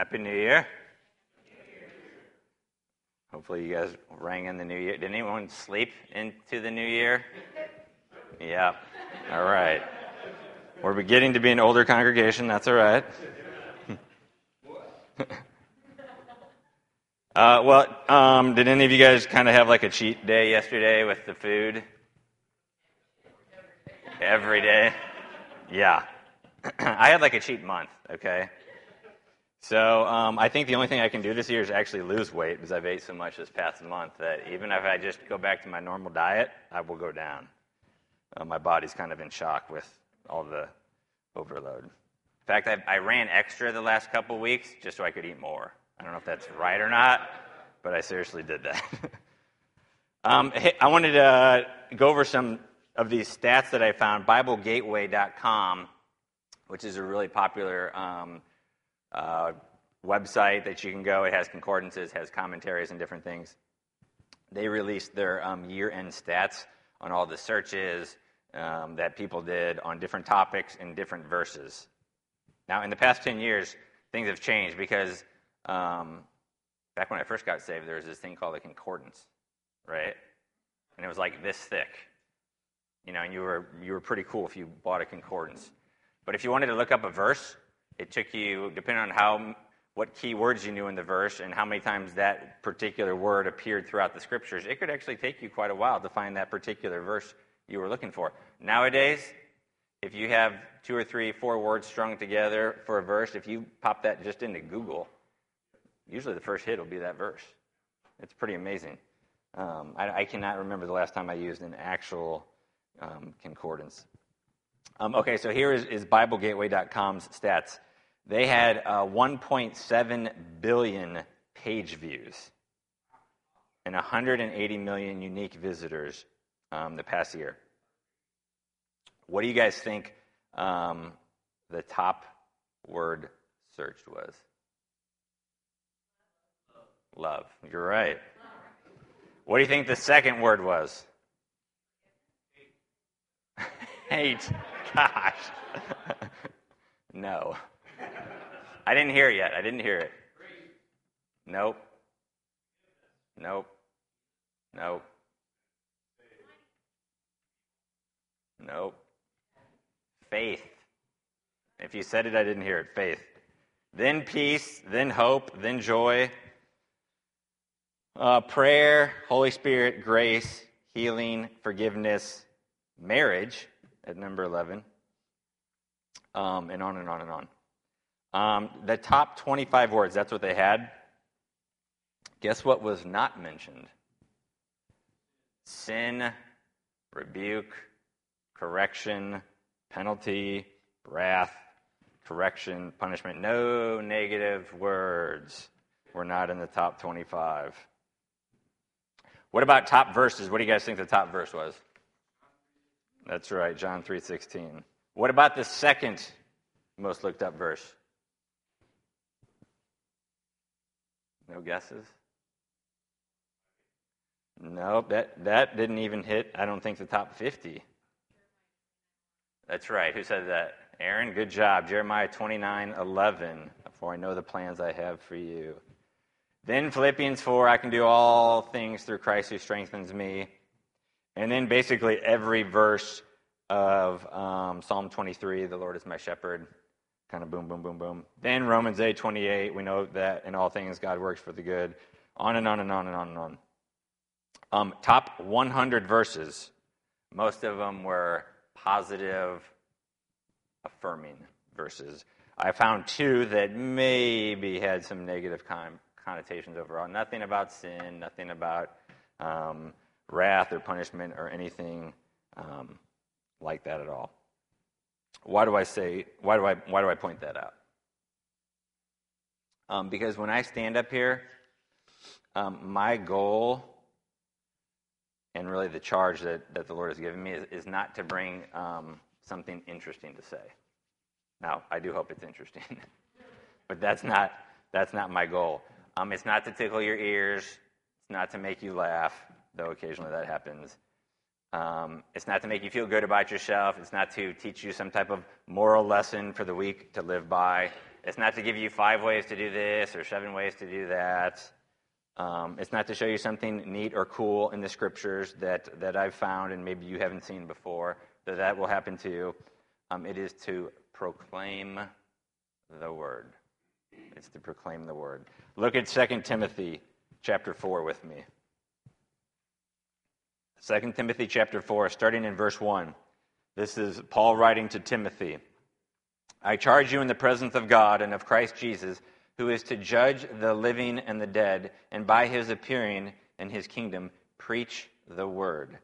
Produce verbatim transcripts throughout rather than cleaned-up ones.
Happy New Year. Hopefully you guys rang in the New Year. Did anyone sleep into the New Year? Yeah. All right. We're beginning to be an older congregation. That's all right. uh, well, um, did any of you guys kind of have like a cheat day yesterday with the food? Every day? Yeah. I had like a cheat month, okay? So um, I think the only thing I can do this year is actually lose weight because I've ate so much this past month that even if I just go back to my normal diet, I will go down. Uh, my body's kind of in shock with all the overload. In fact, I, I ran extra the last couple weeks just so I could eat more. I don't know if that's right or not, but I seriously did that. um, hey, I wanted to go over some of these stats that I found. Bible Gateway dot com, which is a really popular um, uh, website that you can go. It has concordances, has commentaries, and different things. They released their um, year-end stats on all the searches um, that people did on different topics and different verses. Now, in the past ten years, things have changed because um, back when I first got saved, there was this thing called a concordance, right? And it was like this thick, you know, and you were you were pretty cool if you bought a concordance. But if you wanted to look up a verse, it took you, depending on how what key words you knew in the verse and how many times that particular word appeared throughout the scriptures, it could actually take you quite a while to find that particular verse you were looking for. Nowadays, if you have two or three, four words strung together for a verse, if you pop that just into Google, usually the first hit will be that verse. It's pretty amazing. Um, I, I cannot remember the last time I used an actual um, concordance. Um, okay, so here is, is Bible Gateway dot com's stats. They had uh, one point seven billion page views and one hundred eighty million unique visitors um, the past year. What do you guys think um, the top word searched was? Love. You're right. What do you think the second word was? Hate. Gosh. No. I didn't hear it yet. I didn't hear it. Nope. Nope. Nope. Nope. Faith. If you said it, I didn't hear it. Faith. Then peace, then hope, then joy. Uh, prayer, Holy Spirit, grace, healing, forgiveness, marriage at number eleven. Um, and on and on and on. Um, the top twenty-five words, that's what they had. Guess what was not mentioned? Sin, rebuke, correction, penalty, wrath, correction, punishment. No negative words were not in the top twenty-five. What about top verses? What do you guys think the top verse was? That's right, John three sixteen. What about the second most looked up verse? No guesses? No, that, that didn't even hit, I don't think, the top fifty. That's right. Who said that? Aaron, good job. Jeremiah twenty-nine eleven. For I know the plans I have for you. Then Philippians four, I can do all things through Christ who strengthens me. And then basically every verse of um, Psalm twenty-three, the Lord is my shepherd, kind of boom, boom, boom, boom. Then Romans eight twenty-eight, we know that in all things God works for the good. On and on and on and on and on. Um, top one hundred verses, most of them were positive, affirming verses. I found two that maybe had some negative con- connotations overall. Nothing about sin, nothing about um, wrath or punishment or anything um, like that at all. Why do I say? Why do I? Why do I point that out? Um, because when I stand up here, um, my goal, and really the charge that, that the Lord has given me, is, is not to bring um, something interesting to say. Now, I do hope it's interesting, but that's not that's not my goal. Um, it's not to tickle your ears. It's not to make you laugh, though occasionally that happens. Um, it's not to make you feel good about yourself. It's not to teach you some type of moral lesson for the week to live by. It's not to give you five ways to do this or seven ways to do that. Um, it's not to show you something neat or cool in the scriptures that, that I've found and maybe you haven't seen before, though that will happen to you. Um, it is to proclaim the word. It's to proclaim the word. Look at Second Timothy chapter four with me. Second Timothy chapter four, starting in verse one. This is Paul writing to Timothy. I charge you in the presence of God and of Christ Jesus, who is to judge the living and the dead, and by his appearing and his kingdom, preach the word.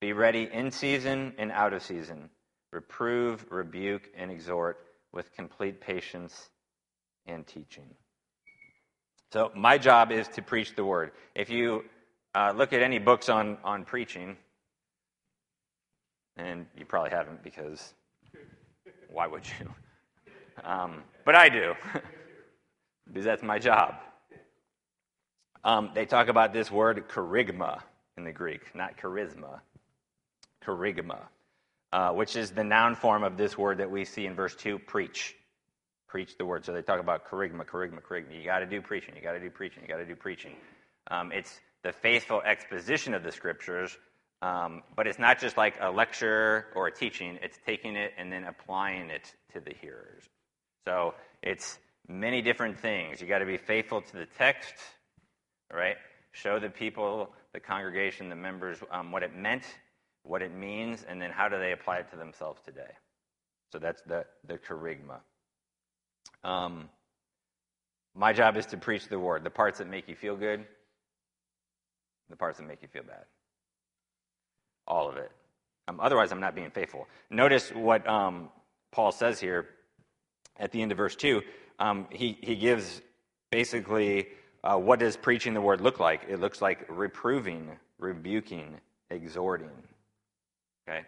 Be ready in season and out of season. Reprove, rebuke, and exhort with complete patience and teaching. So my job is to preach the word. If you uh, look at any books on, on preaching, and you probably haven't because why would you? Um, but I do. Because that's my job. Um, they talk about this word kerygma in the Greek, not charisma. Kerygma, uh, which is the noun form of this word that we see in verse two, preach. Preach the word. So they talk about kerygma, kerygma, kerygma. You got to do preaching, you got to do preaching, you got to do preaching. Um, it's the faithful exposition of the scriptures, um, but it's not just like a lecture or a teaching. It's taking it and then applying it to the hearers. So it's many different things. You got to be faithful to the text, right? Show the people, the congregation, the members, um, what it meant, what it means, and then how do they apply it to themselves today? So that's the, the kerygma. Um, my job is to preach the word, the parts that make you feel good, the parts that make you feel bad. All of it. Um, otherwise, I'm not being faithful. Notice what um, Paul says here at the end of verse two. Um, he, he gives basically uh, what does preaching the word look like? It looks like reproving, rebuking, exhorting, okay,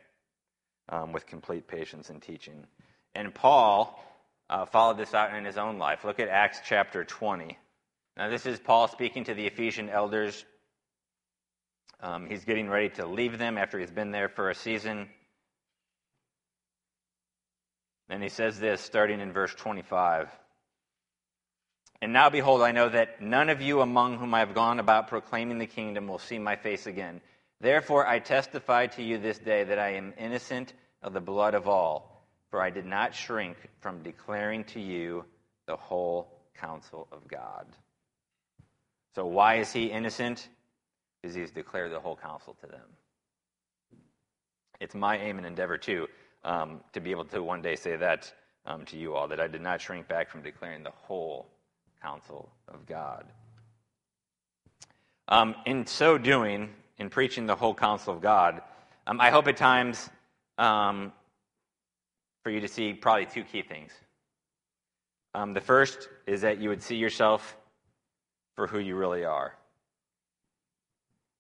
um, with complete patience and teaching. And Paul uh, followed this out in his own life. Look at Acts chapter twenty. Now this is Paul speaking to the Ephesian elders. Um, he's getting ready to leave them after he's been there for a season. And he says this starting in verse twenty-five. And now behold, I know that none of you among whom I have gone about proclaiming the kingdom will see my face again. Therefore I testify to you this day that I am innocent of the blood of all, for I did not shrink from declaring to you the whole counsel of God. So why is he innocent? Because he's declared the whole counsel to them. It's my aim and endeavor too, um, to be able to one day say that um, to you all, that I did not shrink back from declaring the whole counsel of God. Um, in so doing, in preaching the whole counsel of God, um, I hope at times um, for you to see probably two key things. Um, the first is that you would see yourself for who you really are,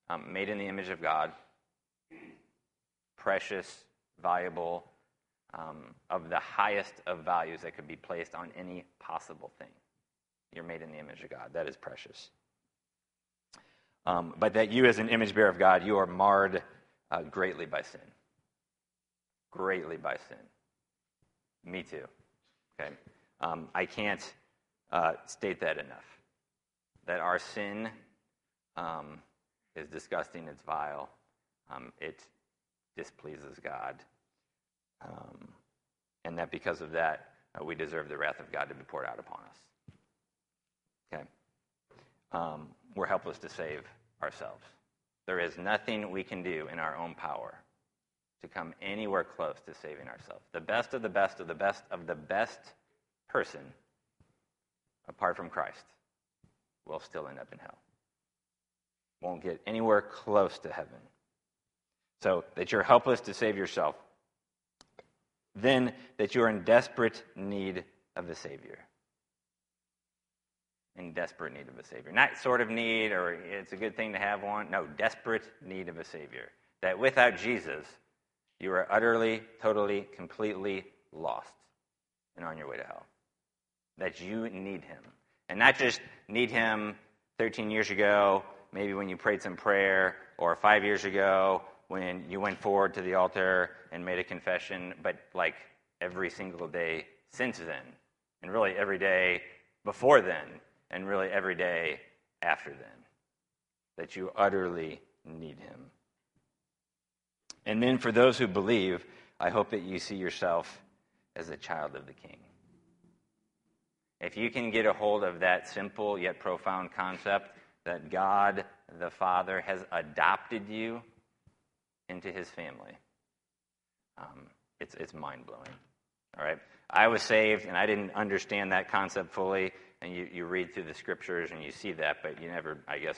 um, made in the image of God, precious, valuable, um, of the highest of values that could be placed on any possible thing. You're made in the image of God. That is precious. Um, but that you as an image bearer of God, you are marred uh, greatly by sin. Greatly by sin. Me too. Okay, um, I can't uh, state that enough. That our sin um, is disgusting, it's vile, um, it displeases God. Um, and that because of that, uh, we deserve the wrath of God to be poured out upon us. Okay, um, we're helpless to save ourselves. There is nothing we can do in our own power to come anywhere close to saving ourselves. The best of the best of the best of the best person, apart from Christ, will still end up in hell. Won't get anywhere close to heaven. So that you're helpless to save yourself. Then that you're in desperate need of a Savior. In desperate need of a Savior. Not sort of need, or it's a good thing to have one. No, desperate need of a Savior. That without Jesus, you are utterly, totally, completely lost and on your way to hell. That you need him. And not just need him thirteen years ago, maybe when you prayed some prayer, or five years ago when you went forward to the altar and made a confession, but like every single day since then. and really every day before then, and really every day after then, that you utterly need him. And then for those who believe, I hope that you see yourself as a child of the King. If you can get a hold of that simple yet profound concept that God the Father has adopted you into his family, um, it's it's mind-blowing. All right? I was saved, and I didn't understand that concept fully, and you, you read through the scriptures and you see that, but you never, I guess,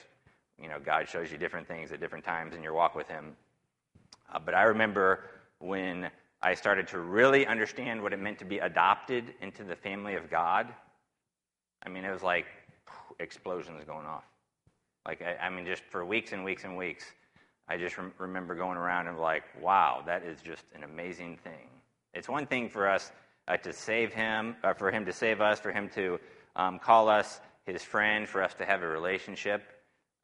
you know, God shows you different things at different times in your walk with him. Uh, but I remember when I started to really understand what it meant to be adopted into the family of God. I mean, it was like explosions going off. Like, I, I mean, just for weeks and weeks and weeks, I just rem- remember going around and like, wow, that is just an amazing thing. It's one thing for us uh, to save him, uh, for him to save us, for him to um, call us his friend, for us to have a relationship.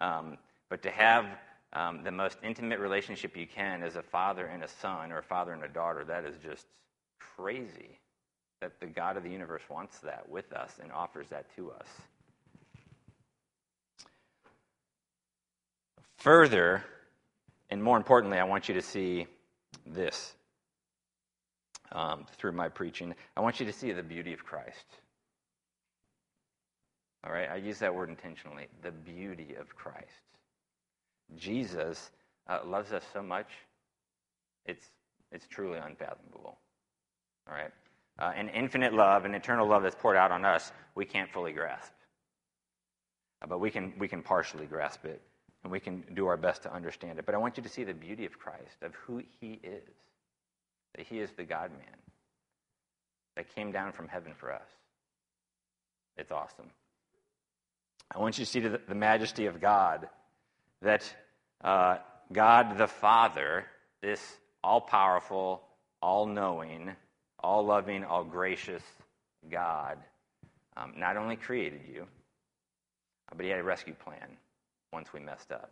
Um, but to have um, the most intimate relationship you can as a father and a son, or a father and a daughter, that is just crazy that the God of the universe wants that with us and offers that to us. Further, and more importantly, I want you to see this um, through my preaching. I want you to see the beauty of Christ. All right, I use that word intentionally, the beauty of Christ. Jesus uh, loves us so much, it's it's truly unfathomable. All right, uh, an infinite love, an eternal love that's poured out on us, we can't fully grasp. Uh, but we can we can partially grasp it, and we can do our best to understand it. But I want you to see the beauty of Christ, of who he is, that he is the God-man that came down from heaven for us. It's awesome. I want you to see the majesty of God, that uh, God the Father, this all-powerful, all-knowing, all-loving, all-gracious God, um, not only created you, but he had a rescue plan once we messed up.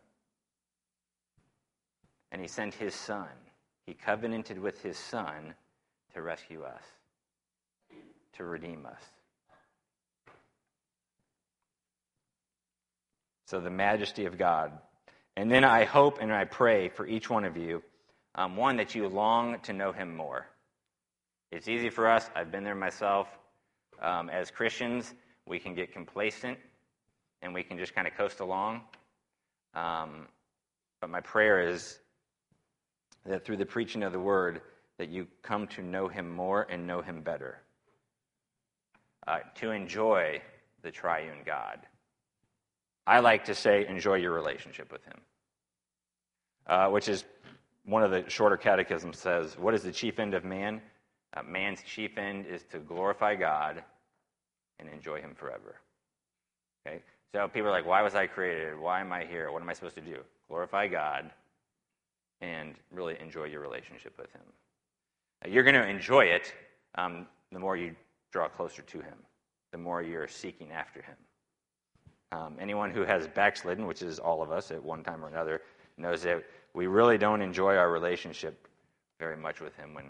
And he sent his Son. He covenanted with his Son to rescue us, to redeem us. So the majesty of God. And then I hope and I pray for each one of you, um, one, that you long to know him more. It's easy for us. I've been there myself. Um, as Christians, we can get complacent, and we can just kind of coast along. Um, but my prayer is that through the preaching of the word, that you come to know him more and know him better, uh, to enjoy the triune God. I like to say, enjoy your relationship with him, uh, which is one of the shorter catechisms says, what is the chief end of man? Uh, man's chief end is to glorify God and enjoy him forever. Okay? So people are like, why was I created? Why am I here? What am I supposed to do? Glorify God and really enjoy your relationship with him. Uh, you're going to enjoy it um, the more you draw closer to him, the more you're seeking after him. Um, anyone who has backslidden, which is all of us at one time or another, knows that we really don't enjoy our relationship very much with him when,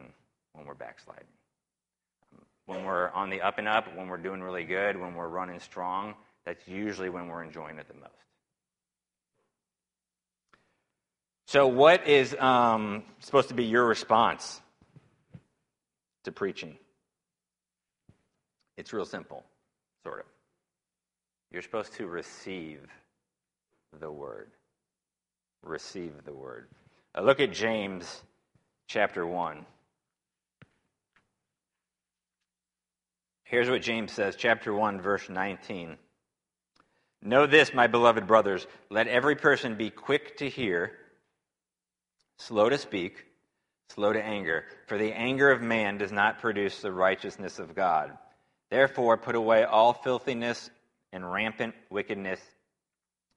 when we're backsliding. When we're on the up and up, when we're doing really good, when we're running strong, that's usually when we're enjoying it the most. So what is um, supposed to be your response to preaching? It's real simple, sort of. You're supposed to receive the word. Receive the word. Uh, look at James chapter one. Here's what James says, chapter one, verse nineteen. Know this, my beloved brothers, let every person be quick to hear, slow to speak, slow to anger, for the anger of man does not produce the righteousness of God. Therefore, put away all filthiness and rampant wickedness,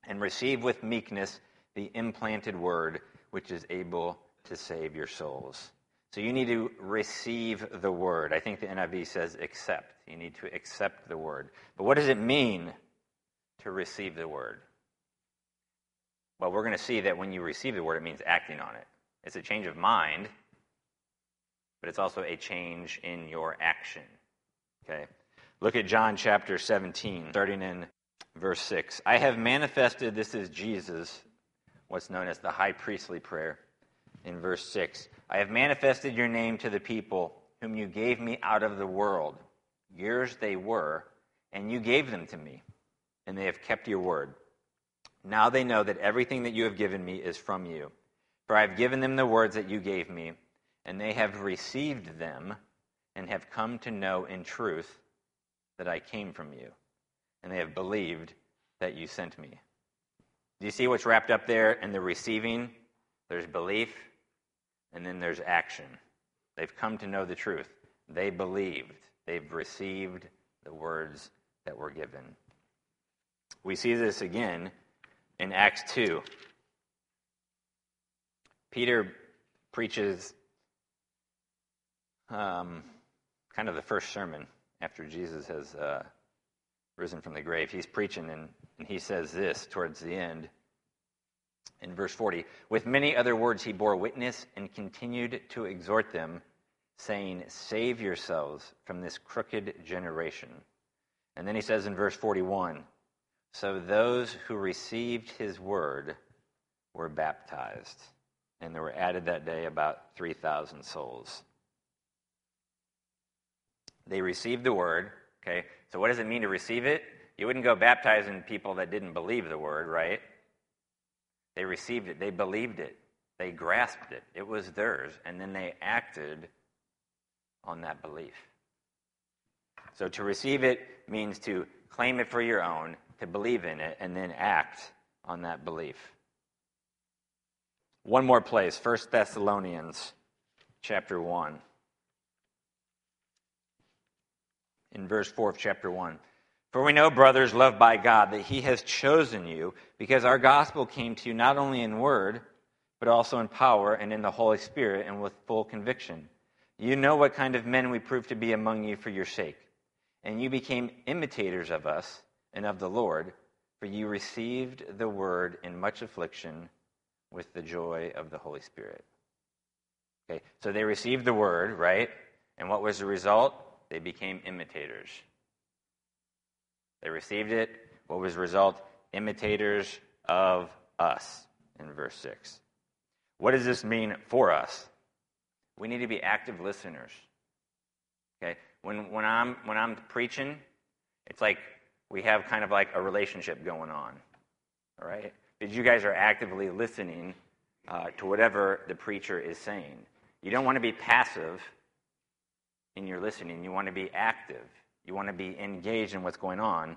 and receive with meekness the implanted word, which is able to save your souls. So you need to receive the word. I think the N I V says accept. You need to accept the word. But what does it mean to receive the word? Well, we're going to see that when you receive the word, it means acting on it. It's a change of mind, but it's also a change in your action. Okay? Look at John chapter seventeen, starting in verse six. I have manifested, this is Jesus, what's known as the high priestly prayer, in verse six. I have manifested your name to the people whom you gave me out of the world. Yours they were, and you gave them to me, and they have kept your word. Now they know that everything that you have given me is from you. For I have given them the words that you gave me, and they have received them, and have come to know in truth that I came from you, and they have believed that you sent me. Do you see what's wrapped up there in the receiving? There's belief, and then there's action. They've come to know the truth. They believed. They've received the words that were given. We see this again in Acts two. Peter preaches um, kind of the first sermon after Jesus has uh, risen from the grave. He's preaching, and, and he says this towards the end. In verse forty, with many other words he bore witness and continued to exhort them, saying, save yourselves from this crooked generation. And then he says in verse forty-one, so those who received his word were baptized, and there were added that day about three thousand souls. They received the word, okay? So what does it mean to receive it? You wouldn't go baptizing people that didn't believe the word, right? They received it. They believed it. They grasped it. It was theirs. And then they acted on that belief. So to receive it means to claim it for your own, to believe in it, and then act on that belief. One more place, First Thessalonians chapter one. In verse four of chapter one. For we know, brothers, loved by God, that he has chosen you, because our gospel came to you not only in word, but also in power and in the Holy Spirit and with full conviction. You know what kind of men we proved to be among you for your sake. And you became imitators of us and of the Lord, for you received the word in much affliction with the joy of the Holy Spirit. Okay, so they received the word, right? And what was the result? They became imitators. They received it. What was the result? Imitators of us, in verse six. What does this mean for us? We need to be active listeners. Okay? When when I'm when I'm preaching, it's like we have kind of like a relationship going on. All right? Because you guys are actively listening uh, to whatever the preacher is saying. You don't want to be passive in your listening. You want to be active. You want to be engaged in what's going on.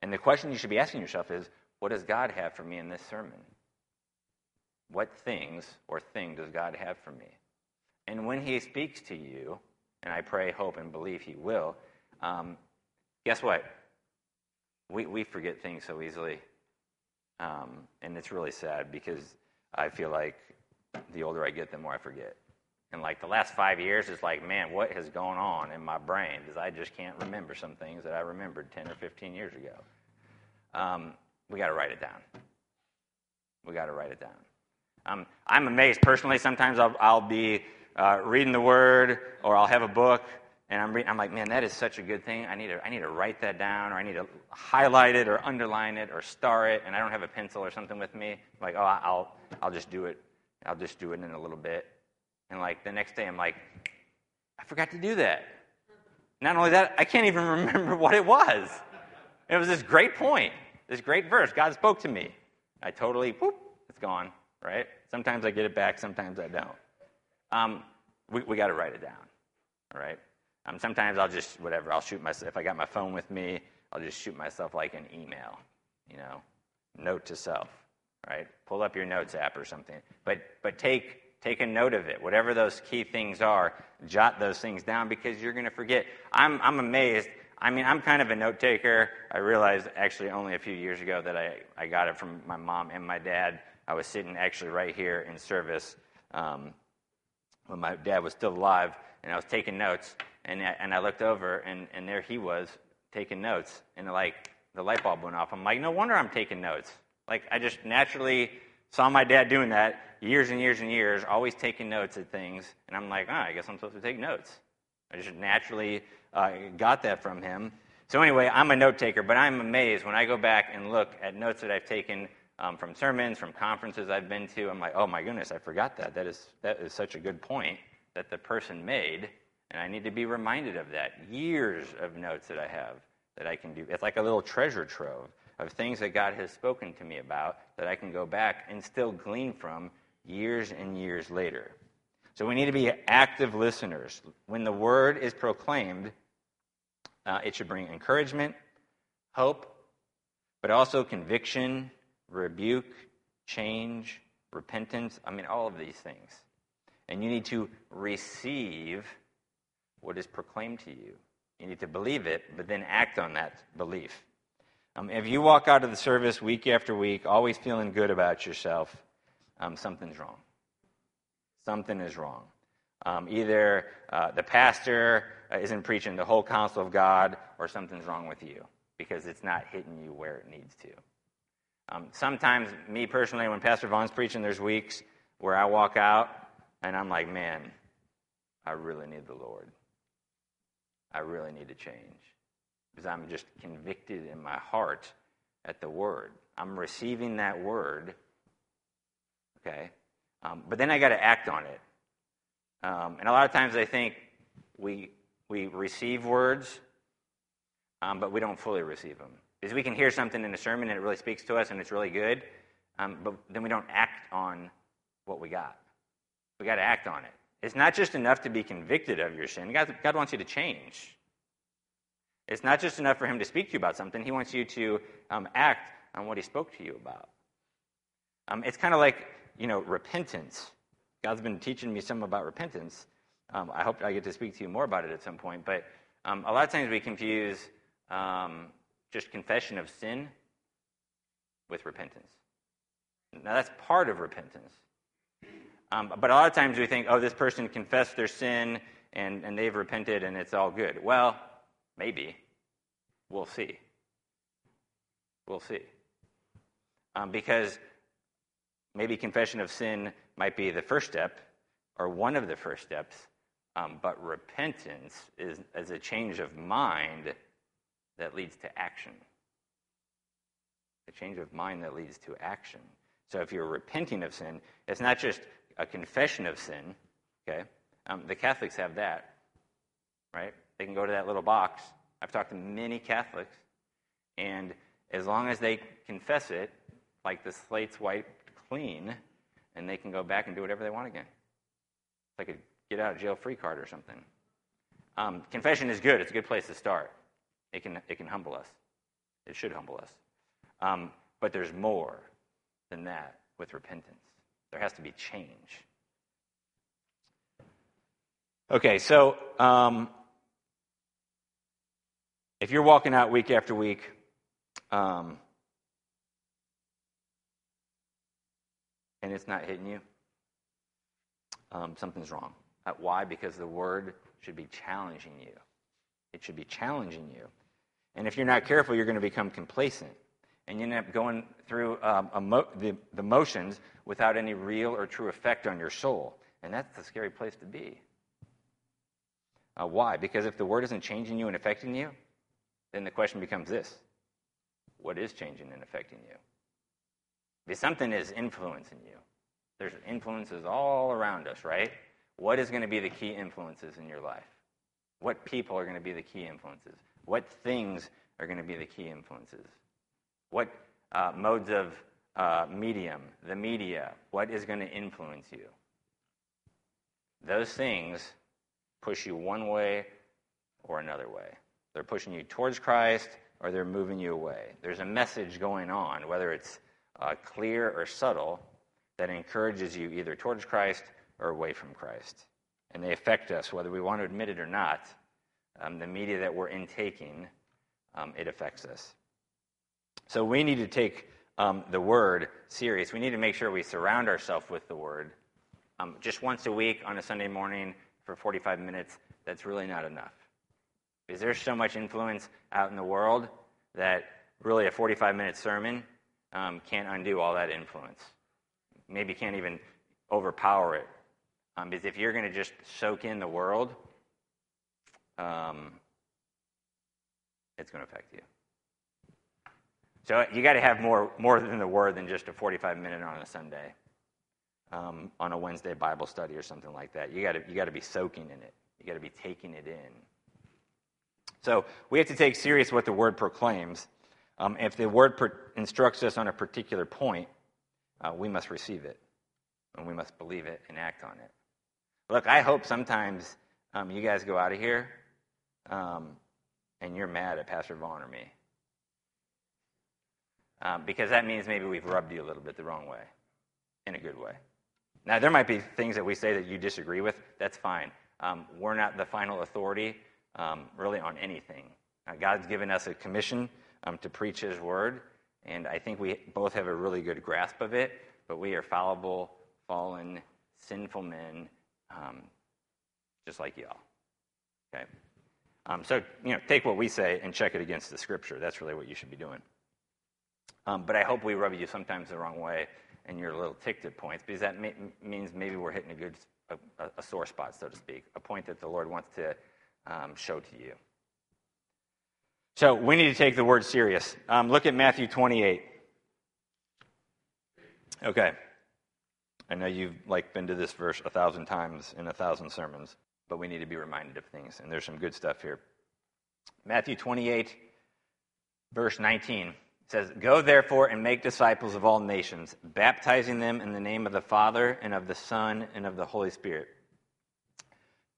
And the question you should be asking yourself is, what does God have for me in this sermon? What things or thing does God have for me? And when he speaks to you, and I pray, hope, and believe he will, um, guess what? We we forget things so easily. Um, and it's really sad, because I feel like the older I get, the more I forget. And like the last five years, it's like, man, what has gone on in my brain? Because I just can't remember some things that I remembered ten or fifteen years ago. Um, we got to write it down. We got to write it down. Um, I'm amazed personally. Sometimes I'll, I'll be uh, reading the Word, or I'll have a book, and I'm reading. I'm like, man, that is such a good thing. I need to I need to write that down, or I need to highlight it, or underline it, or star it. And I don't have a pencil or something with me. I'm like, oh, I'll I'll just do it. I'll just do it in a little bit. And like the next day, I'm like, I forgot to do that. Not only that, I can't even remember what it was. It was this great point, this great verse. God spoke to me. I totally, whoop, it's gone, right? Sometimes I get it back, sometimes I don't. Um, we we got to write it down, all right? Um, sometimes I'll just, whatever, I'll shoot myself. If I got my phone with me, I'll just shoot myself like an email, you know, note to self, right? Pull up your notes app or something. But but take... Take a note of it. Whatever those key things are, jot those things down, because you're going to forget. I'm I'm amazed. I mean, I'm kind of a note taker. I realized actually only a few years ago that I, I got it from my mom and my dad. I was sitting actually right here in service um, when my dad was still alive, and I was taking notes, and I, and I looked over, and, and there he was taking notes, and like the light bulb went off. I'm like, no wonder I'm taking notes. Like, I just naturally saw my dad doing that years and years and years, always taking notes at things. And I'm like, ah, I guess I'm supposed to take notes. I just naturally uh, got that from him. So anyway, I'm a note taker, but I'm amazed when I go back and look at notes that I've taken um, from sermons, from conferences I've been to. I'm like, oh my goodness, I forgot that. That is that is such a good point that the person made, and I need to be reminded of that. Years of notes that I have that I can do. It's like a little treasure trove of things that God has spoken to me about that I can go back and still glean from years and years later. So we need to be active listeners. When the word is proclaimed, Uh, it should bring encouragement, hope, but also conviction, rebuke, change, repentance. I mean, all of these things. And you need to receive what is proclaimed to you. You need to believe it, but then act on that belief. Um, if you walk out of the service week after week, always feeling good about yourself, um, something's wrong. Something is wrong. Um, either uh, the pastor uh, isn't preaching the whole counsel of God, or something's wrong with you because it's not hitting you where it needs to. Um, sometimes, me personally, when Pastor Vaughn's preaching, there's weeks where I walk out and I'm like, man, I really need the Lord. I really need to change because I'm just convicted in my heart at the word. I'm receiving that word, okay? Um, but then I got to act on it. Um, and a lot of times I think we we receive words, um, but we don't fully receive them. Because we can hear something in a sermon and it really speaks to us and it's really good, um, but then we don't act on what we got. We got to act on it. It's not just enough to be convicted of your sin. God, God wants you to change. It's not just enough for him to speak to you about something. He wants you to um, act on what he spoke to you about. Um, it's kind of like, you know, repentance. God's been teaching me some about repentance. Um, I hope I get to speak to you more about it at some point. But um, a lot of times we confuse um, just confession of sin with repentance. Now, that's part of repentance. Um, but a lot of times we think, oh, this person confessed their sin, and, and they've repented, and it's all good. Well, maybe. We'll see. We'll see. Um, because maybe confession of sin might be the first step, or one of the first steps, um, but repentance is, is a change of mind that leads to action. A change of mind that leads to action. So if you're repenting of sin, it's not just a confession of sin, okay? Um, the Catholics have that, right? They can go to that little box. I've talked to many Catholics, and as long as they confess it, like the slate's wiped clean, and they can go back and do whatever they want again. It's like a get-out-of-jail-free card or something. Um, confession is good. It's a good place to start. It can it can humble us. It should humble us. Um, but there's more than that with repentance. There has to be change. Okay, so um, if you're walking out week after week, um, and it's not hitting you, um, something's wrong. Why? Because the word should be challenging you. It should be challenging you. And if you're not careful, you're going to become complacent. And you end up going through um, a mo- the, the motions without any real or true effect on your soul. And that's a scary place to be. Uh, why? Because if the word isn't changing you and affecting you, then the question becomes this. What is changing and affecting you? Because something is influencing you. There's influences all around us, right? What is going to be the key influences in your life? What people are going to be the key influences? What things are going to be the key influences? What uh, modes of uh, medium, the media, what is going to influence you? Those things push you one way or another way. They're pushing you towards Christ or they're moving you away. There's a message going on, whether it's Uh, clear or subtle, that encourages you either towards Christ or away from Christ. And they affect us, whether we want to admit it or not. Um, the media that we're intaking, um, it affects us. So we need to take um, the word serious. We need to make sure we surround ourselves with the word. Um, just once a week on a Sunday morning for forty-five minutes, that's really not enough. Because there's so much influence out in the world that really a forty-five minute sermon Um, can't undo all that influence. Maybe can't even overpower it. Um, because if you're going to just soak in the world, um, it's going to affect you. So you got to have more more than the word than just a forty-five minute on a Sunday, um, on a Wednesday Bible study or something like that. You got to you got to be soaking in it. You got to be taking it in. So we have to take serious what the word proclaims. Um, if the word per- instructs us on a particular point, uh, we must receive it, and we must believe it and act on it. Look, I hope sometimes um, you guys go out of here, um, and you're mad at Pastor Vaughn or me. Um, because that means maybe we've rubbed you a little bit the wrong way, in a good way. Now, there might be things that we say that you disagree with. That's fine. Um, we're not the final authority, um, really, on anything. Uh, God's given us a commission um, to preach His word, and I think we both have a really good grasp of it, but we are fallible, fallen, sinful men, um, just like y'all. Okay? Um, so, you know, take what we say and check it against the Scripture. That's really what you should be doing. Um, but I hope we rub you sometimes the wrong way and you're a little ticked at points, because that may, means maybe we're hitting a good, a, a sore spot, so to speak, a point that the Lord wants to um, show to you. So we need to take the word serious. Um, look at Matthew twenty-eight. Okay. I know you've like been to this verse a thousand times in a thousand sermons, but we need to be reminded of things, and there's some good stuff here. Matthew twenty-eight, verse nineteen. It says, "Go therefore and make disciples of all nations, baptizing them in the name of the Father and of the Son and of the Holy Spirit,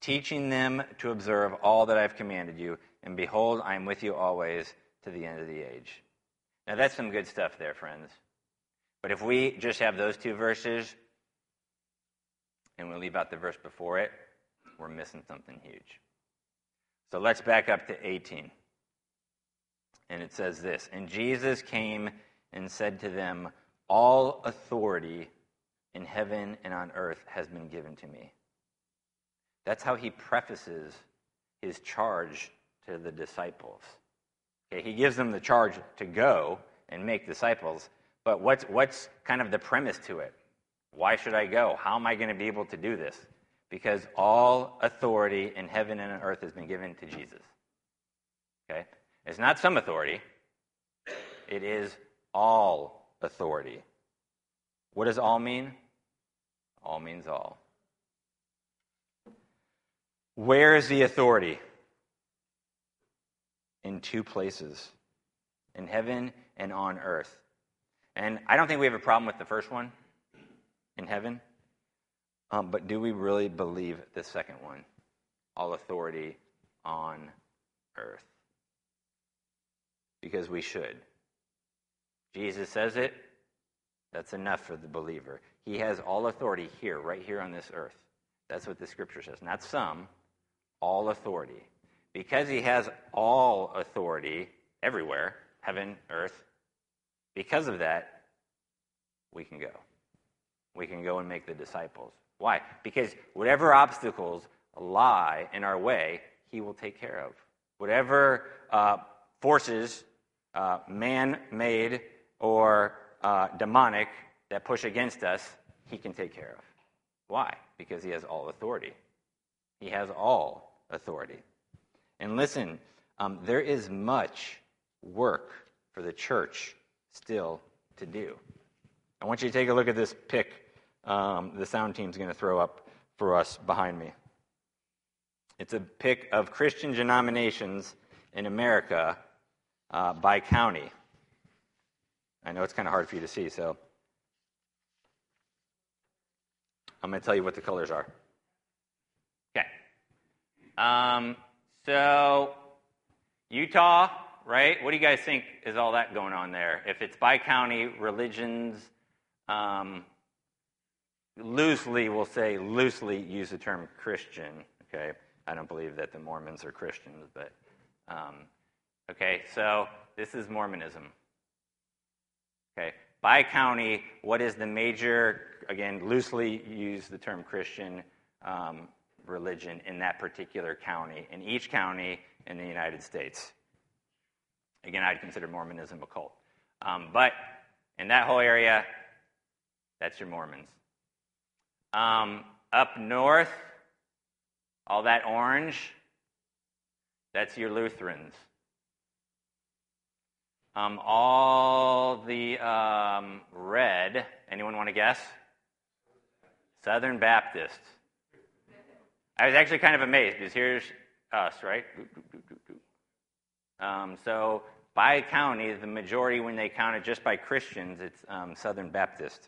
teaching them to observe all that I've commanded you, and behold, I am with you always to the end of the age." Now that's some good stuff there, friends. But if we just have those two verses and we leave out the verse before it, we're missing something huge. So let's back up to eighteen. And it says this, "And Jesus came and said to them, all authority in heaven and on earth has been given to me." That's how he prefaces his charge to the disciples. Okay, he gives them the charge to go and make disciples, but what's what's kind of the premise to it? Why should I go? How am I going to be able to do this? Because all authority in heaven and on earth has been given to Jesus. Okay? It's not some authority. It is all authority. What does all mean? All means all. Where is the authority? In two places. In heaven and on earth. And I don't think we have a problem with the first one. In heaven. Um, but do we really believe the second one? All authority on earth. Because we should. Jesus says it. That's enough for the believer. He has all authority here, right here on this earth. That's what the Scripture says. Not some, all authority. Because he has all authority everywhere, heaven, earth, because of that, we can go. We can go and make the disciples. Why? Because whatever obstacles lie in our way, he will take care of. Whatever uh, forces... Uh, man-made or uh, demonic that push against us, he can take care of. Why? Because he has all authority. He has all authority. And listen, um, there is much work for the church still to do. I want you to take a look at this pic um, the sound team's going to throw up for us behind me. It's a pic of Christian denominations in America Uh, by county. I know it's kind of hard for you to see, so I'm going to tell you what the colors are. Okay. Um, so, Utah, right? What do you guys think is all that going on there? If it's by county, religions, um, loosely, we'll say, loosely use the term Christian, okay? I don't believe that the Mormons are Christians, but... Um, Okay, so this is Mormonism. Okay, by county, what is the major, again, loosely use the term Christian um, religion in that particular county, in each county in the United States? Again, I'd consider Mormonism a cult. Um, but in that whole area, that's your Mormons. Um, up north, all that orange, that's your Lutherans. Um, all the um, red, anyone want to guess? Southern Baptists. I was actually kind of amazed because here's us, right? Um, so by county, the majority, when they count it just by Christians, it's um, Southern Baptist.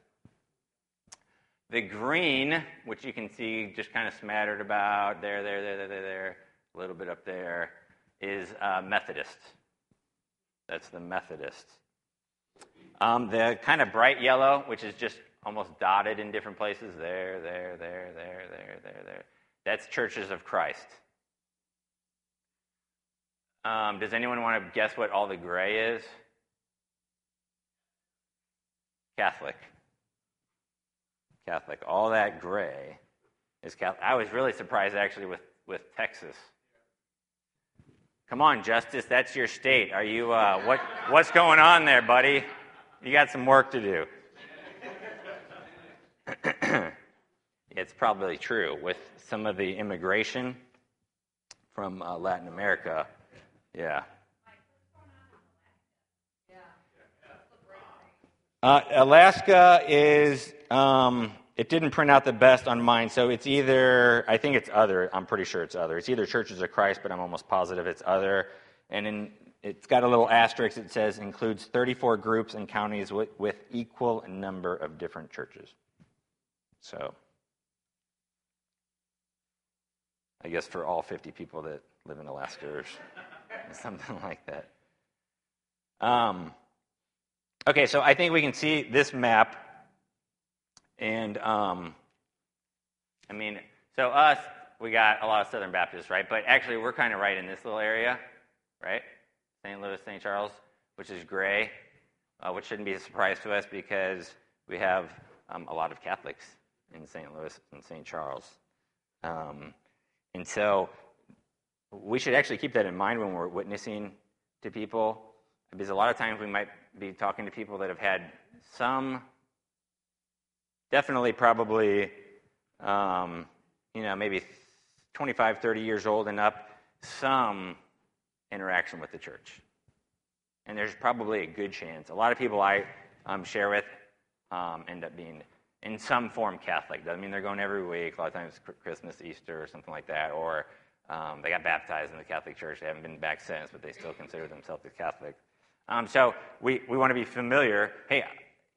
The green, which you can see just kind of smattered about there, there, there, there, there, there, a little bit up there, is uh, Methodist. That's the Methodists. Um, the kind of bright yellow, which is just almost dotted in different places, there, there, there, there, there, there, there. That's Churches of Christ. Um, does anyone want to guess what all the gray is? Catholic. Catholic. All that gray is Catholic. I was really surprised, actually, with, with Texas. Come on, Justice, that's your state. Are you, uh, what, what's going on there, buddy? You got some work to do. It's probably true. With some of the immigration from uh, Latin America, yeah. Uh, Alaska is, um, it didn't print out the best on mine, so it's either, I think it's other, I'm pretty sure it's other. It's either Churches of Christ, but I'm almost positive it's other. And in, it's got a little asterisk that says includes thirty-four groups and counties with, with equal number of different churches. So, I guess for all fifty people that live in Alaska or something like that. Um. Okay, so I think we can see this map, and um, I mean, so us, we got a lot of Southern Baptists, right? But actually, we're kind of right in this little area, right? Saint Louis, Saint Charles, which is gray, uh, which shouldn't be a surprise to us because we have um, a lot of Catholics in Saint Louis and Saint Charles. Um, and so we should actually keep that in mind when we're witnessing to people, because a lot of times we might be talking to people that have had some, definitely probably, um, you know, maybe twenty-five, thirty years old and up, some interaction with the church. And there's probably a good chance. A lot of people I um, share with um, end up being in some form Catholic. Doesn't mean they're going every week. A lot of times Christmas, Easter, or something like that. Or um, they got baptized in the Catholic Church. They haven't been back since, but they still consider themselves a Catholic. Um, so we, we want to be familiar. Hey,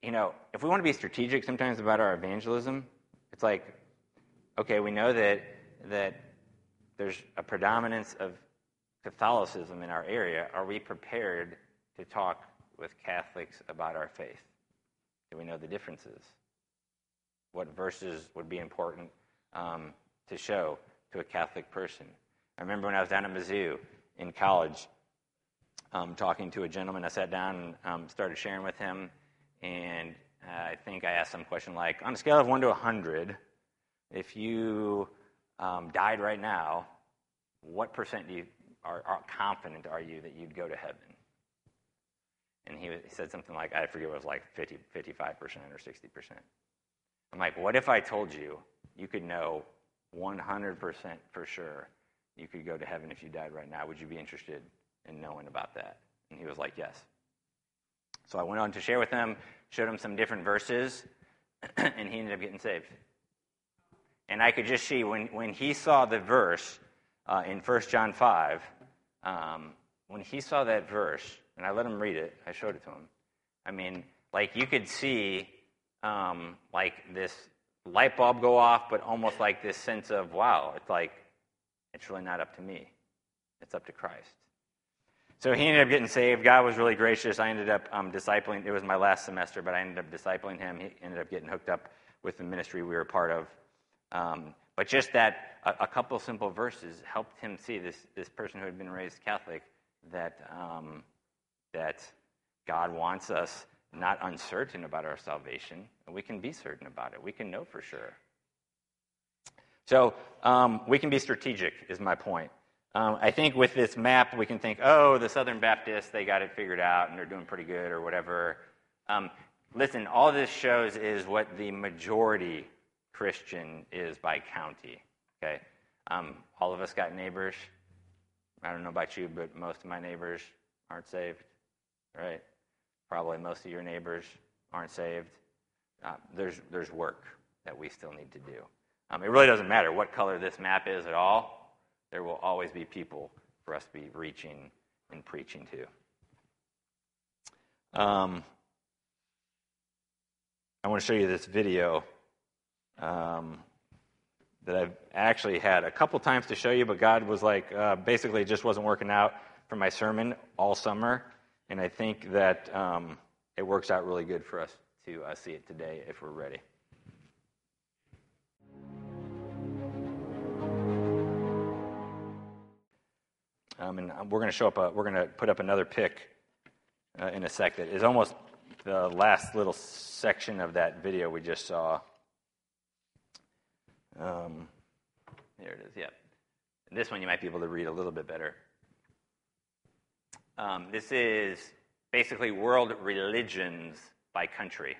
you know, if we want to be strategic sometimes about our evangelism, it's like, okay, we know that that there's a predominance of Catholicism in our area. Are we prepared to talk with Catholics about our faith? Do we know the differences? What verses would be important um, to show to a Catholic person? I remember when I was down in Mizzou in college, Um, talking to a gentleman. I sat down and um, started sharing with him, and uh, I think I asked some question like, on a scale of one to one hundred, if you um, died right now, what percent do you are, are confident are you that you'd go to heaven? And he, was, he said something like, I forget what it was, like fifty, fifty-five percent or sixty percent. I'm like, what if I told you you could know one hundred percent for sure you could go to heaven if you died right now? Would you be interested and knowing about that? And he was like, yes. So I went on to share with him, showed him some different verses, and he ended up getting saved. And I could just see when, when he saw the verse uh, in First John five, um, when he saw that verse, and I let him read it, I showed it to him. I mean, like you could see um, like this light bulb go off, but almost like this sense of, wow, it's like, it's really not up to me. It's up to Christ. So he ended up getting saved. God was really gracious. I ended up um, discipling. It was my last semester, but I ended up discipling him. He ended up getting hooked up with the ministry we were part of. Um, but just that, a, a couple simple verses helped him see this this person who had been raised Catholic, that um, that God wants us not uncertain about our salvation, and we can be certain about it. We can know for sure. So um, we can be strategic, is my point. Um, I think with this map, we can think, oh, the Southern Baptists, they got it figured out, and they're doing pretty good or whatever. Um, listen, all this shows is what the majority Christian is by county, okay? Um, all of us got neighbors. I don't know about you, but most of my neighbors aren't saved. right? Probably most of your neighbors aren't saved. Uh, there's there's work that we still need to do. Um, it really doesn't matter what color this map is at all. There will always be people for us to be reaching and preaching to. Um, I want to show you this video um, that I've actually had a couple times to show you, but God was like, uh, basically it just wasn't working out for my sermon all summer, and I think that um, it works out really good for us to uh, see it today if we're ready. Um, and we're going to show up. A, we're going to put up another pic uh, in a sec that is almost the last little section of that video we just saw. Um, there it is. Yep. Yeah. This one you might be able to read a little bit better. Um, this is basically world religions by country.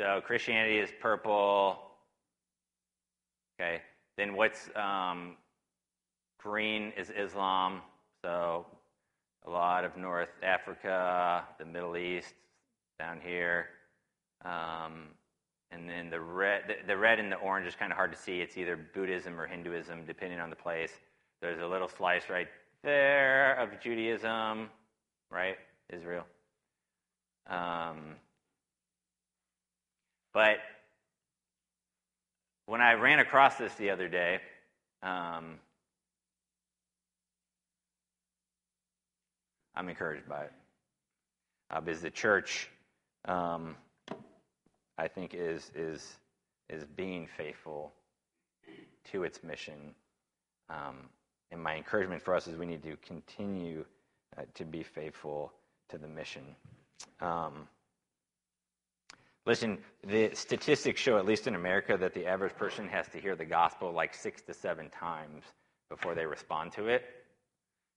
So Christianity is purple. Okay. Then what's um, green is Islam, so a lot of North Africa, the Middle East, down here, um, and then the red, the, the red and the orange is kind of hard to see. It's either Buddhism or Hinduism, depending on the place. There's a little slice right there of Judaism, right? Israel. Um, but when I ran across this the other day, um, I'm encouraged by it, uh, because the church, um, I think, is is is being faithful to its mission. Um, and my encouragement for us is we need to continue uh, to be faithful to the mission. Um, listen, the statistics show, at least in America, that the average person has to hear the gospel like six to seven times before they respond to it.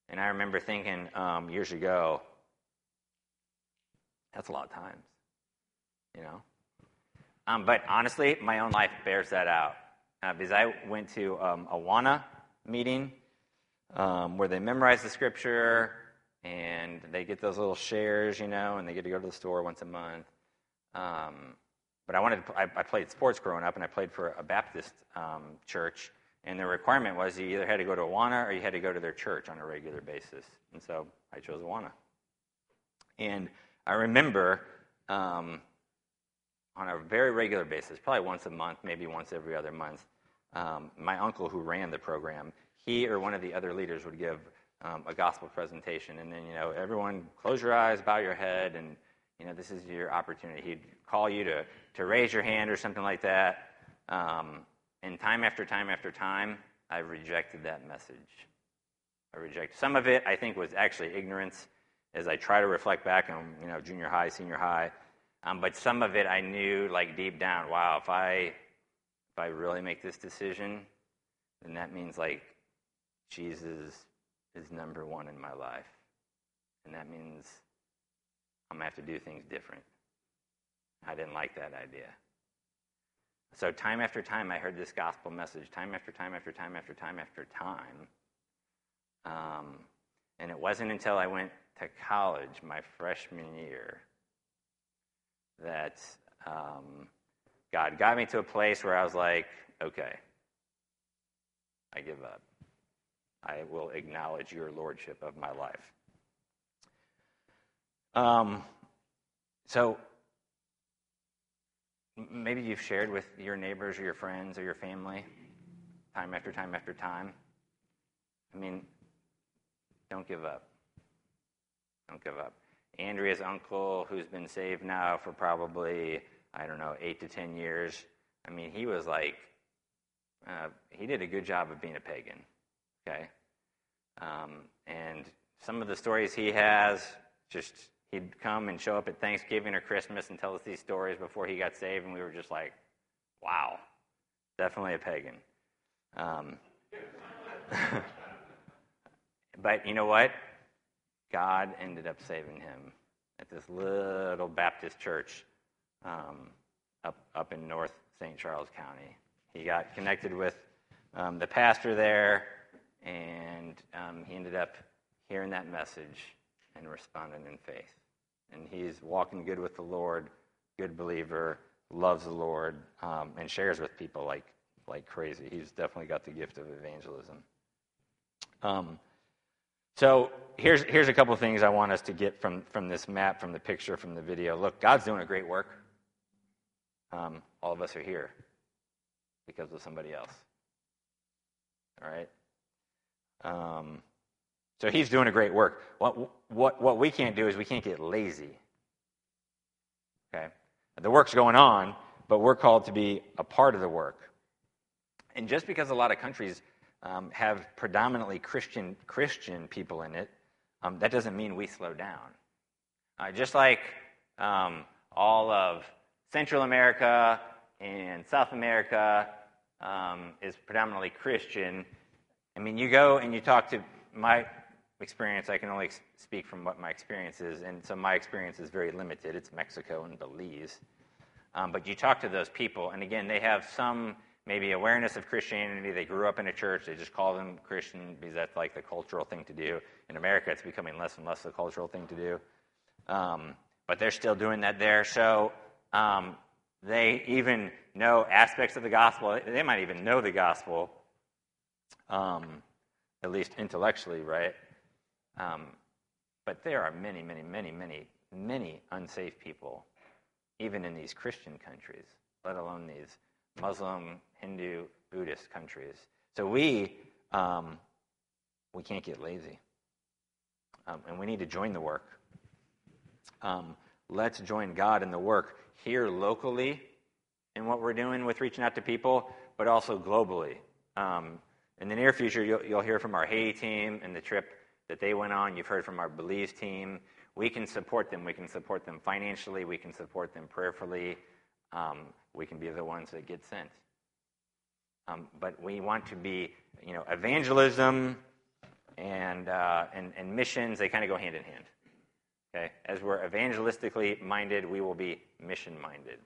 And I remember thinking um, years ago, that's a lot of times, you know. Um, but honestly, my own life bears that out. Uh, because I went to um, Awana meeting um, where they memorize the scripture and they get those little shares, you know, and they get to go to the store once a month. Um, but I wanted to, I, I played sports growing up, and I played for a Baptist um, church. And the requirement was you either had to go to Awana or you had to go to their church on a regular basis. And so I chose Awana. And I remember um, on a very regular basis, probably once a month, maybe once every other month, um, my uncle who ran the program, he or one of the other leaders would give um, a gospel presentation. And then, you know, everyone close your eyes, bow your head, and, you know, this is your opportunity. He'd call you to, to raise your hand or something like that. Um And time after time after time, I rejected that message. I rejected some of it. I think was actually ignorance, as I try to reflect back on, you know, junior high, senior high. Um, but some of it, I knew, like deep down, wow, if I if I really make this decision, then that means like Jesus is number one in my life, and that means I'm gonna have to do things different. I didn't like that idea. So time after time, I heard this gospel message, time after time after time after time after time. Um, and it wasn't until I went to college my freshman year that um, God got me to a place where I was like, okay, I give up. I will acknowledge your lordship of my life. Um, so... Maybe you've shared with your neighbors or your friends or your family time after time after time. I mean, don't give up. Don't give up. Andrea's uncle, who's been saved now for probably, I don't know, eight to ten years, I mean, he was like, uh, he did a good job of being a pagan, okay? Um, and some of the stories he has just... He'd come and show up at Thanksgiving or Christmas and tell us these stories before he got saved, and we were just like, wow, definitely a pagan. Um, but you know what? God ended up saving him at this little Baptist church um, up, up in North Saint Charles County. He got connected with um, the pastor there, and um, he ended up hearing that message and responded in faith. And he's walking good with the Lord, good believer, loves the Lord, um, and shares with people like like crazy. He's definitely got the gift of evangelism. Um, so here's here's a couple things I want us to get from, from this map, from the picture, from the video. Look, God's doing a great work. Um, all of us are here because of somebody else. All right? Um, so he's doing a great work. What what what we can't do is we can't get lazy. Okay? The work's going on, but we're called to be a part of the work. And just because a lot of countries um, have predominantly Christian Christian people in it, um, that doesn't mean we slow down. Uh, just like um, all of Central America and South America um, is predominantly Christian. I mean, you go and you talk to my experience. I can only speak from what my experience is, and so my experience is very limited. It's Mexico and Belize. Um, but you talk to those people, and again, they have some maybe awareness of Christianity. They grew up in a church. They just call them Christian because that's like the cultural thing to do. In America, it's becoming less and less the cultural thing to do. Um, but they're still doing that there. So um, they even know aspects of the gospel. They might even know the gospel, um, at least intellectually, right? Um, but there are many, many, many, many, many unsafe people, even in these Christian countries, let alone these Muslim, Hindu, Buddhist countries. So we um, we can't get lazy, um, and we need to join the work. Um, let's join God in the work here locally in what we're doing with reaching out to people, but also globally. Um, in the near future, you'll, you'll hear from our Haiti team and the trip that they went on. You've heard from our Belize team. We can support them. We can support them financially. We can support them prayerfully. Um, we can be the ones that get sent. Um, but we want to be, you know, evangelism and uh, and, and missions, they kind of go hand in hand. Okay? As we're evangelistically minded, we will be mission-minded.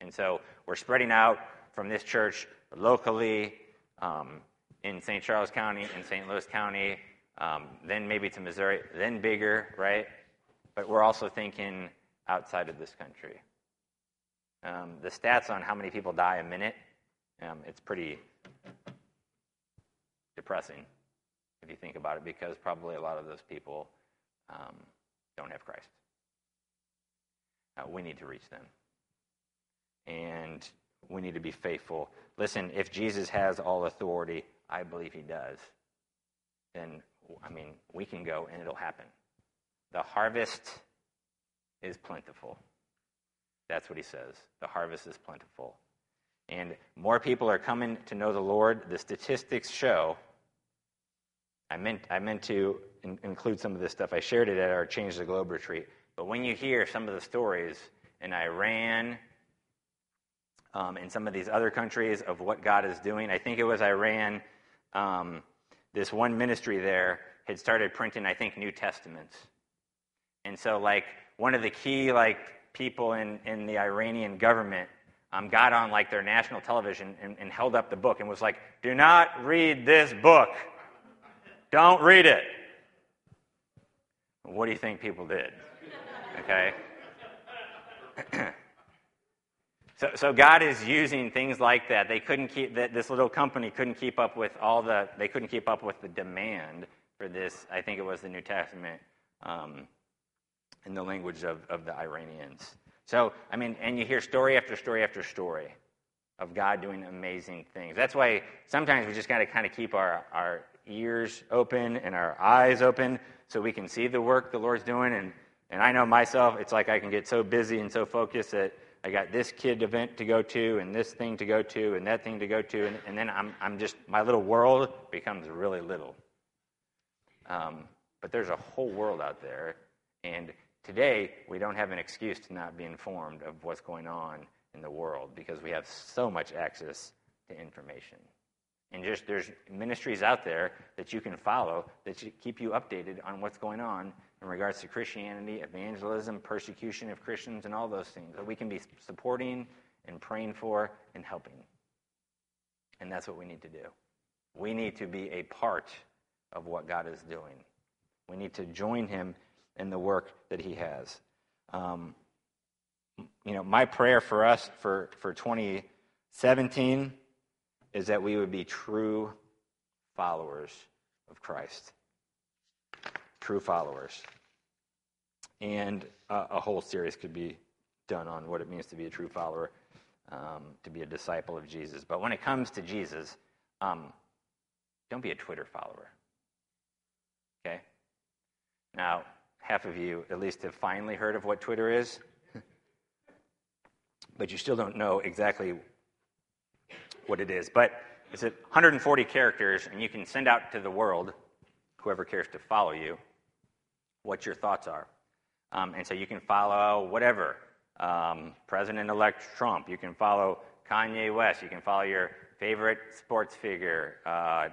And so we're spreading out from this church locally um, in Saint Charles County, in Saint Louis County, um, then maybe to Missouri, then bigger, right? But we're also thinking outside of this country. Um, the stats on how many people die a minute, um, it's pretty depressing if you think about it, because probably a lot of those people um, don't have Christ. Uh, we need to reach them. And we need to be faithful. Listen, if Jesus has all authority, I believe he does, then, I mean, we can go and it'll happen. The harvest is plentiful. That's what he says. The harvest is plentiful. And more people are coming to know the Lord. The statistics show. I meant I meant to in, include some of this stuff. I shared it at our Change the Globe retreat. But when you hear some of the stories in Iran um, and some of these other countries of what God is doing, I think it was Iran, um, this one ministry there had started printing, I think, New Testaments. And so, like, one of the key, like, people in, in the Iranian government um, got on like their national television and, and held up the book and was like, "Do not read this book. Don't read it." What do you think people did? Okay. so, so God is using things like that. They couldn't keep that. This little company couldn't keep up with all the. They couldn't keep up with the demand for this. I think it was the New Testament. Um, in the language of, of the Iranians. So, I mean, and you hear story after story after story of God doing amazing things. That's why sometimes we just got to kind of keep our, our ears open and our eyes open so we can see the work the Lord's doing. And, and I know myself, it's like I can get so busy and so focused that I got this kid event to go to and this thing to go to and that thing to go to, and, and then I'm I'm just, my little world becomes really little. Um, but there's a whole world out there, and today, we don't have an excuse to not be informed of what's going on in the world because we have so much access to information. And just there's ministries out there that you can follow that keep you updated on what's going on in regards to Christianity, evangelism, persecution of Christians, and all those things that we can be supporting and praying for and helping. And that's what we need to do. We need to be a part of what God is doing. We need to join him and the work that he has. Um, you know, my prayer for us for, for twenty seventeen is that we would be true followers of Christ. True followers. And a, a whole series could be done on what it means to be a true follower, um, to be a disciple of Jesus. But when it comes to Jesus, um, don't be a Twitter follower. Okay? Now, half of you at least have finally heard of what Twitter is, but you still don't know exactly what it is. But it's one hundred forty characters, and you can send out to the world, whoever cares to follow you, what your thoughts are. Um, and so you can follow whatever, um, President-elect Trump. You can follow Kanye West. You can follow your favorite sports figure, uh,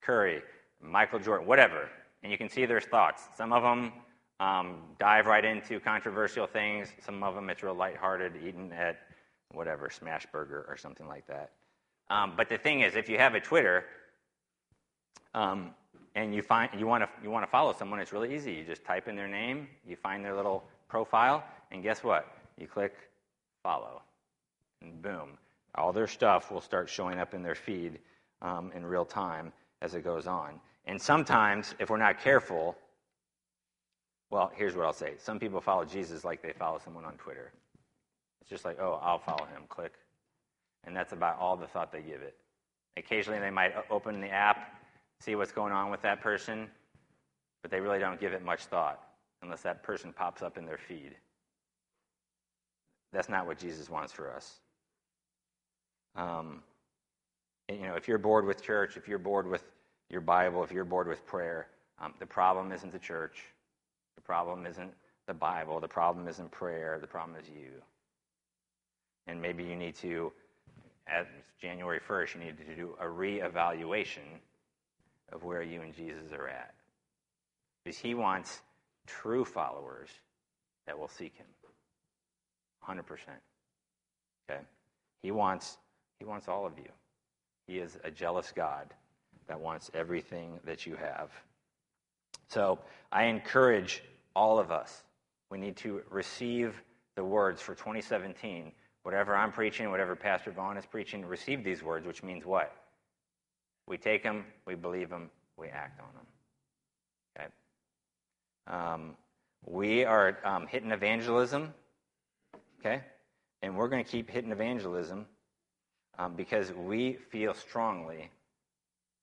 Curry, Michael Jordan, whatever. And you can see their thoughts. Some of them um, dive right into controversial things. Some of them it's real lighthearted, eaten at whatever, Smash Burger or something like that. Um, but the thing is, if you have a Twitter um, and you find you want to you want to follow someone, it's really easy. You just type in their name, you find their little profile, and guess what? You click follow, and boom, all their stuff will start showing up in their feed um, in real time as it goes on. And sometimes, if we're not careful, well, here's what I'll say. Some people follow Jesus like they follow someone on Twitter. It's just like, oh, I'll follow him, click. And that's about all the thought they give it. Occasionally, they might open the app, see what's going on with that person, but they really don't give it much thought unless that person pops up in their feed. That's not what Jesus wants for us. Um, and, you know, if you're bored with church, if you're bored with your Bible, if you're bored with prayer, um, the problem isn't the church. The problem isn't the Bible. The problem isn't prayer. The problem is you. And maybe you need to, as January first, you need to do a reevaluation of where you and Jesus are at. Because he wants true followers that will seek him. one hundred percent. Okay? He wants, he wants all of you. He is a jealous God that wants everything that you have. So I encourage all of us, we need to receive the words for twenty seventeen. Whatever I'm preaching, whatever Pastor Vaughn is preaching, receive these words, which means what? We take them, we believe them, we act on them. Okay. Um, we are um, hitting evangelism, okay? And we're going to keep hitting evangelism um, because we feel strongly,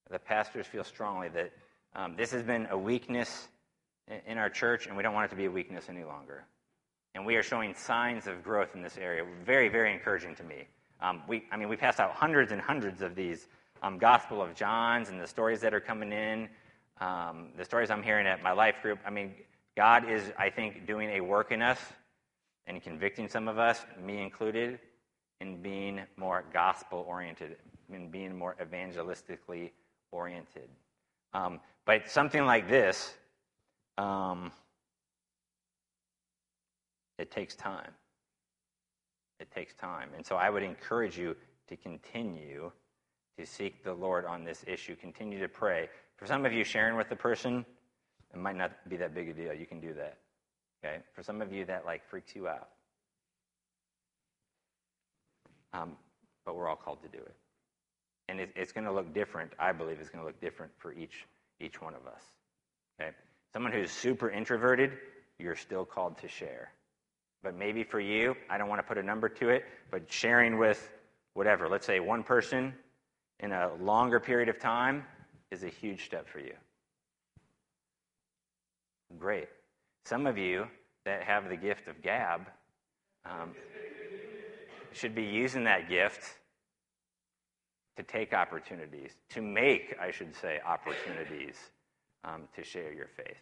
the pastors feel strongly that um, this has been a weakness in our church, and we don't want it to be a weakness any longer. And we are showing signs of growth in this area. Very, very encouraging to me. Um, we, I mean, we passed out hundreds and hundreds of these um, Gospel of Johns and the stories that are coming in, um, the stories I'm hearing at my life group. I mean, God is, I think, doing a work in us and convicting some of us, me included, in being more gospel-oriented, in being more evangelistically oriented. Um, but something like this... Um, It takes time. It takes time. And so I would encourage you to continue to seek the Lord on this issue. Continue to pray. For some of you, sharing with the person, it might not be that big a deal. You can do that. Okay? For some of you, that like freaks you out. Um, but we're all called to do it. And it, it's going to look different. I believe it's going to look different for each each one of us. Okay? Someone who's super introverted, you're still called to share. But maybe for you, I don't want to put a number to it, but sharing with whatever, let's say one person in a longer period of time is a huge step for you. Great. Some of you that have the gift of gab um, should be using that gift to take opportunities, to make, I should say, opportunities um, to share your faith.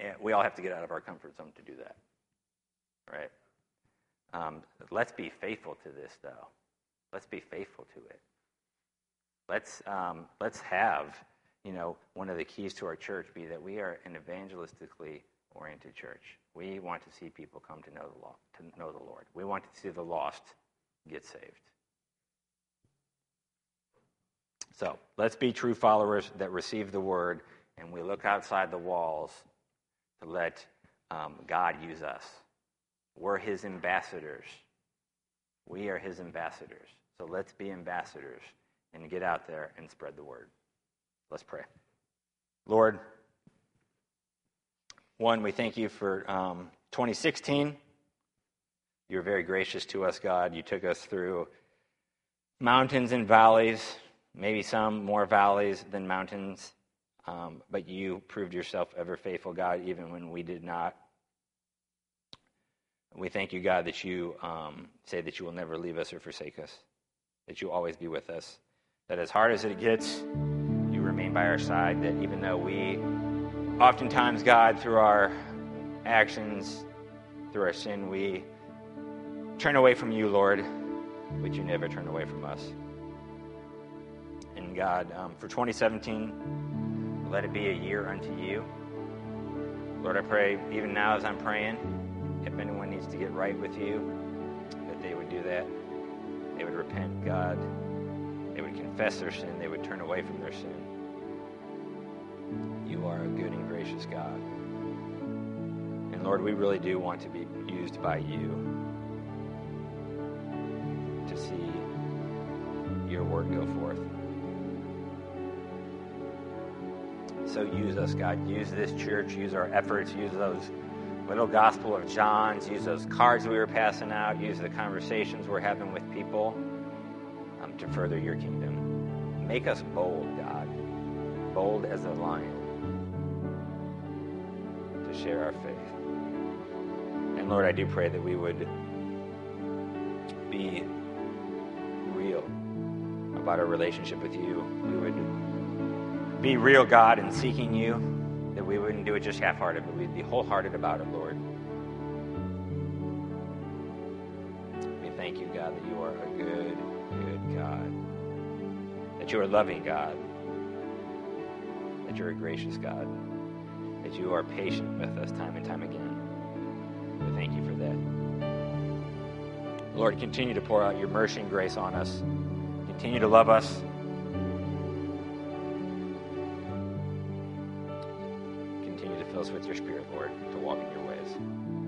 And we all have to get out of our comfort zone to do that. Right? Um, let's be faithful to this, though. Let's be faithful to it. Let's um, let's have, you know, one of the keys to our church be that we are an evangelistically oriented church. We want to see people come to know the law, to know the Lord. We want to see the lost get saved. So let's be true followers that receive the word, and we look outside the walls to let um, God use us. We're his ambassadors. We are his ambassadors. So let's be ambassadors and get out there and spread the word. Let's pray. Lord, one, we thank you for um, twenty sixteen. You were very gracious to us, God. You took us through mountains and valleys, maybe some more valleys than mountains, um, but you proved yourself ever faithful, God, even when we did not. We thank you, God, that you um, say that you will never leave us or forsake us, that you always be with us, that as hard as it gets, you remain by our side, that even though we oftentimes, God, through our actions, through our sin, we turn away from you, Lord, but you never turn away from us. And God, um, for twenty seventeen, let it be a year unto you. Lord, I pray even now as I'm praying, if anyone needs to get right with you, that they would do that. They would repent, God. They would confess their sin. They would turn away from their sin. You are a good and gracious God. And Lord, we really do want to be used by you to see your word go forth. So use us, God. Use this church. Use our efforts. Use those little Gospel of John's, use those cards we were passing out, use the conversations we're having with people um, to further your kingdom. Make us bold, God, bold as a lion, to share our faith. And Lord, I do pray that we would be real about our relationship with you. We would be real, God, in seeking you. That we wouldn't do it just half-hearted, but we'd be wholehearted about it, Lord. We thank you, God, that you are a good, good God. That you are a loving God. That you're a gracious God. That you are patient with us time and time again. We thank you for that. Lord, continue to pour out your mercy and grace on us. Continue to love us. With your spirit, Lord, to walk in your ways.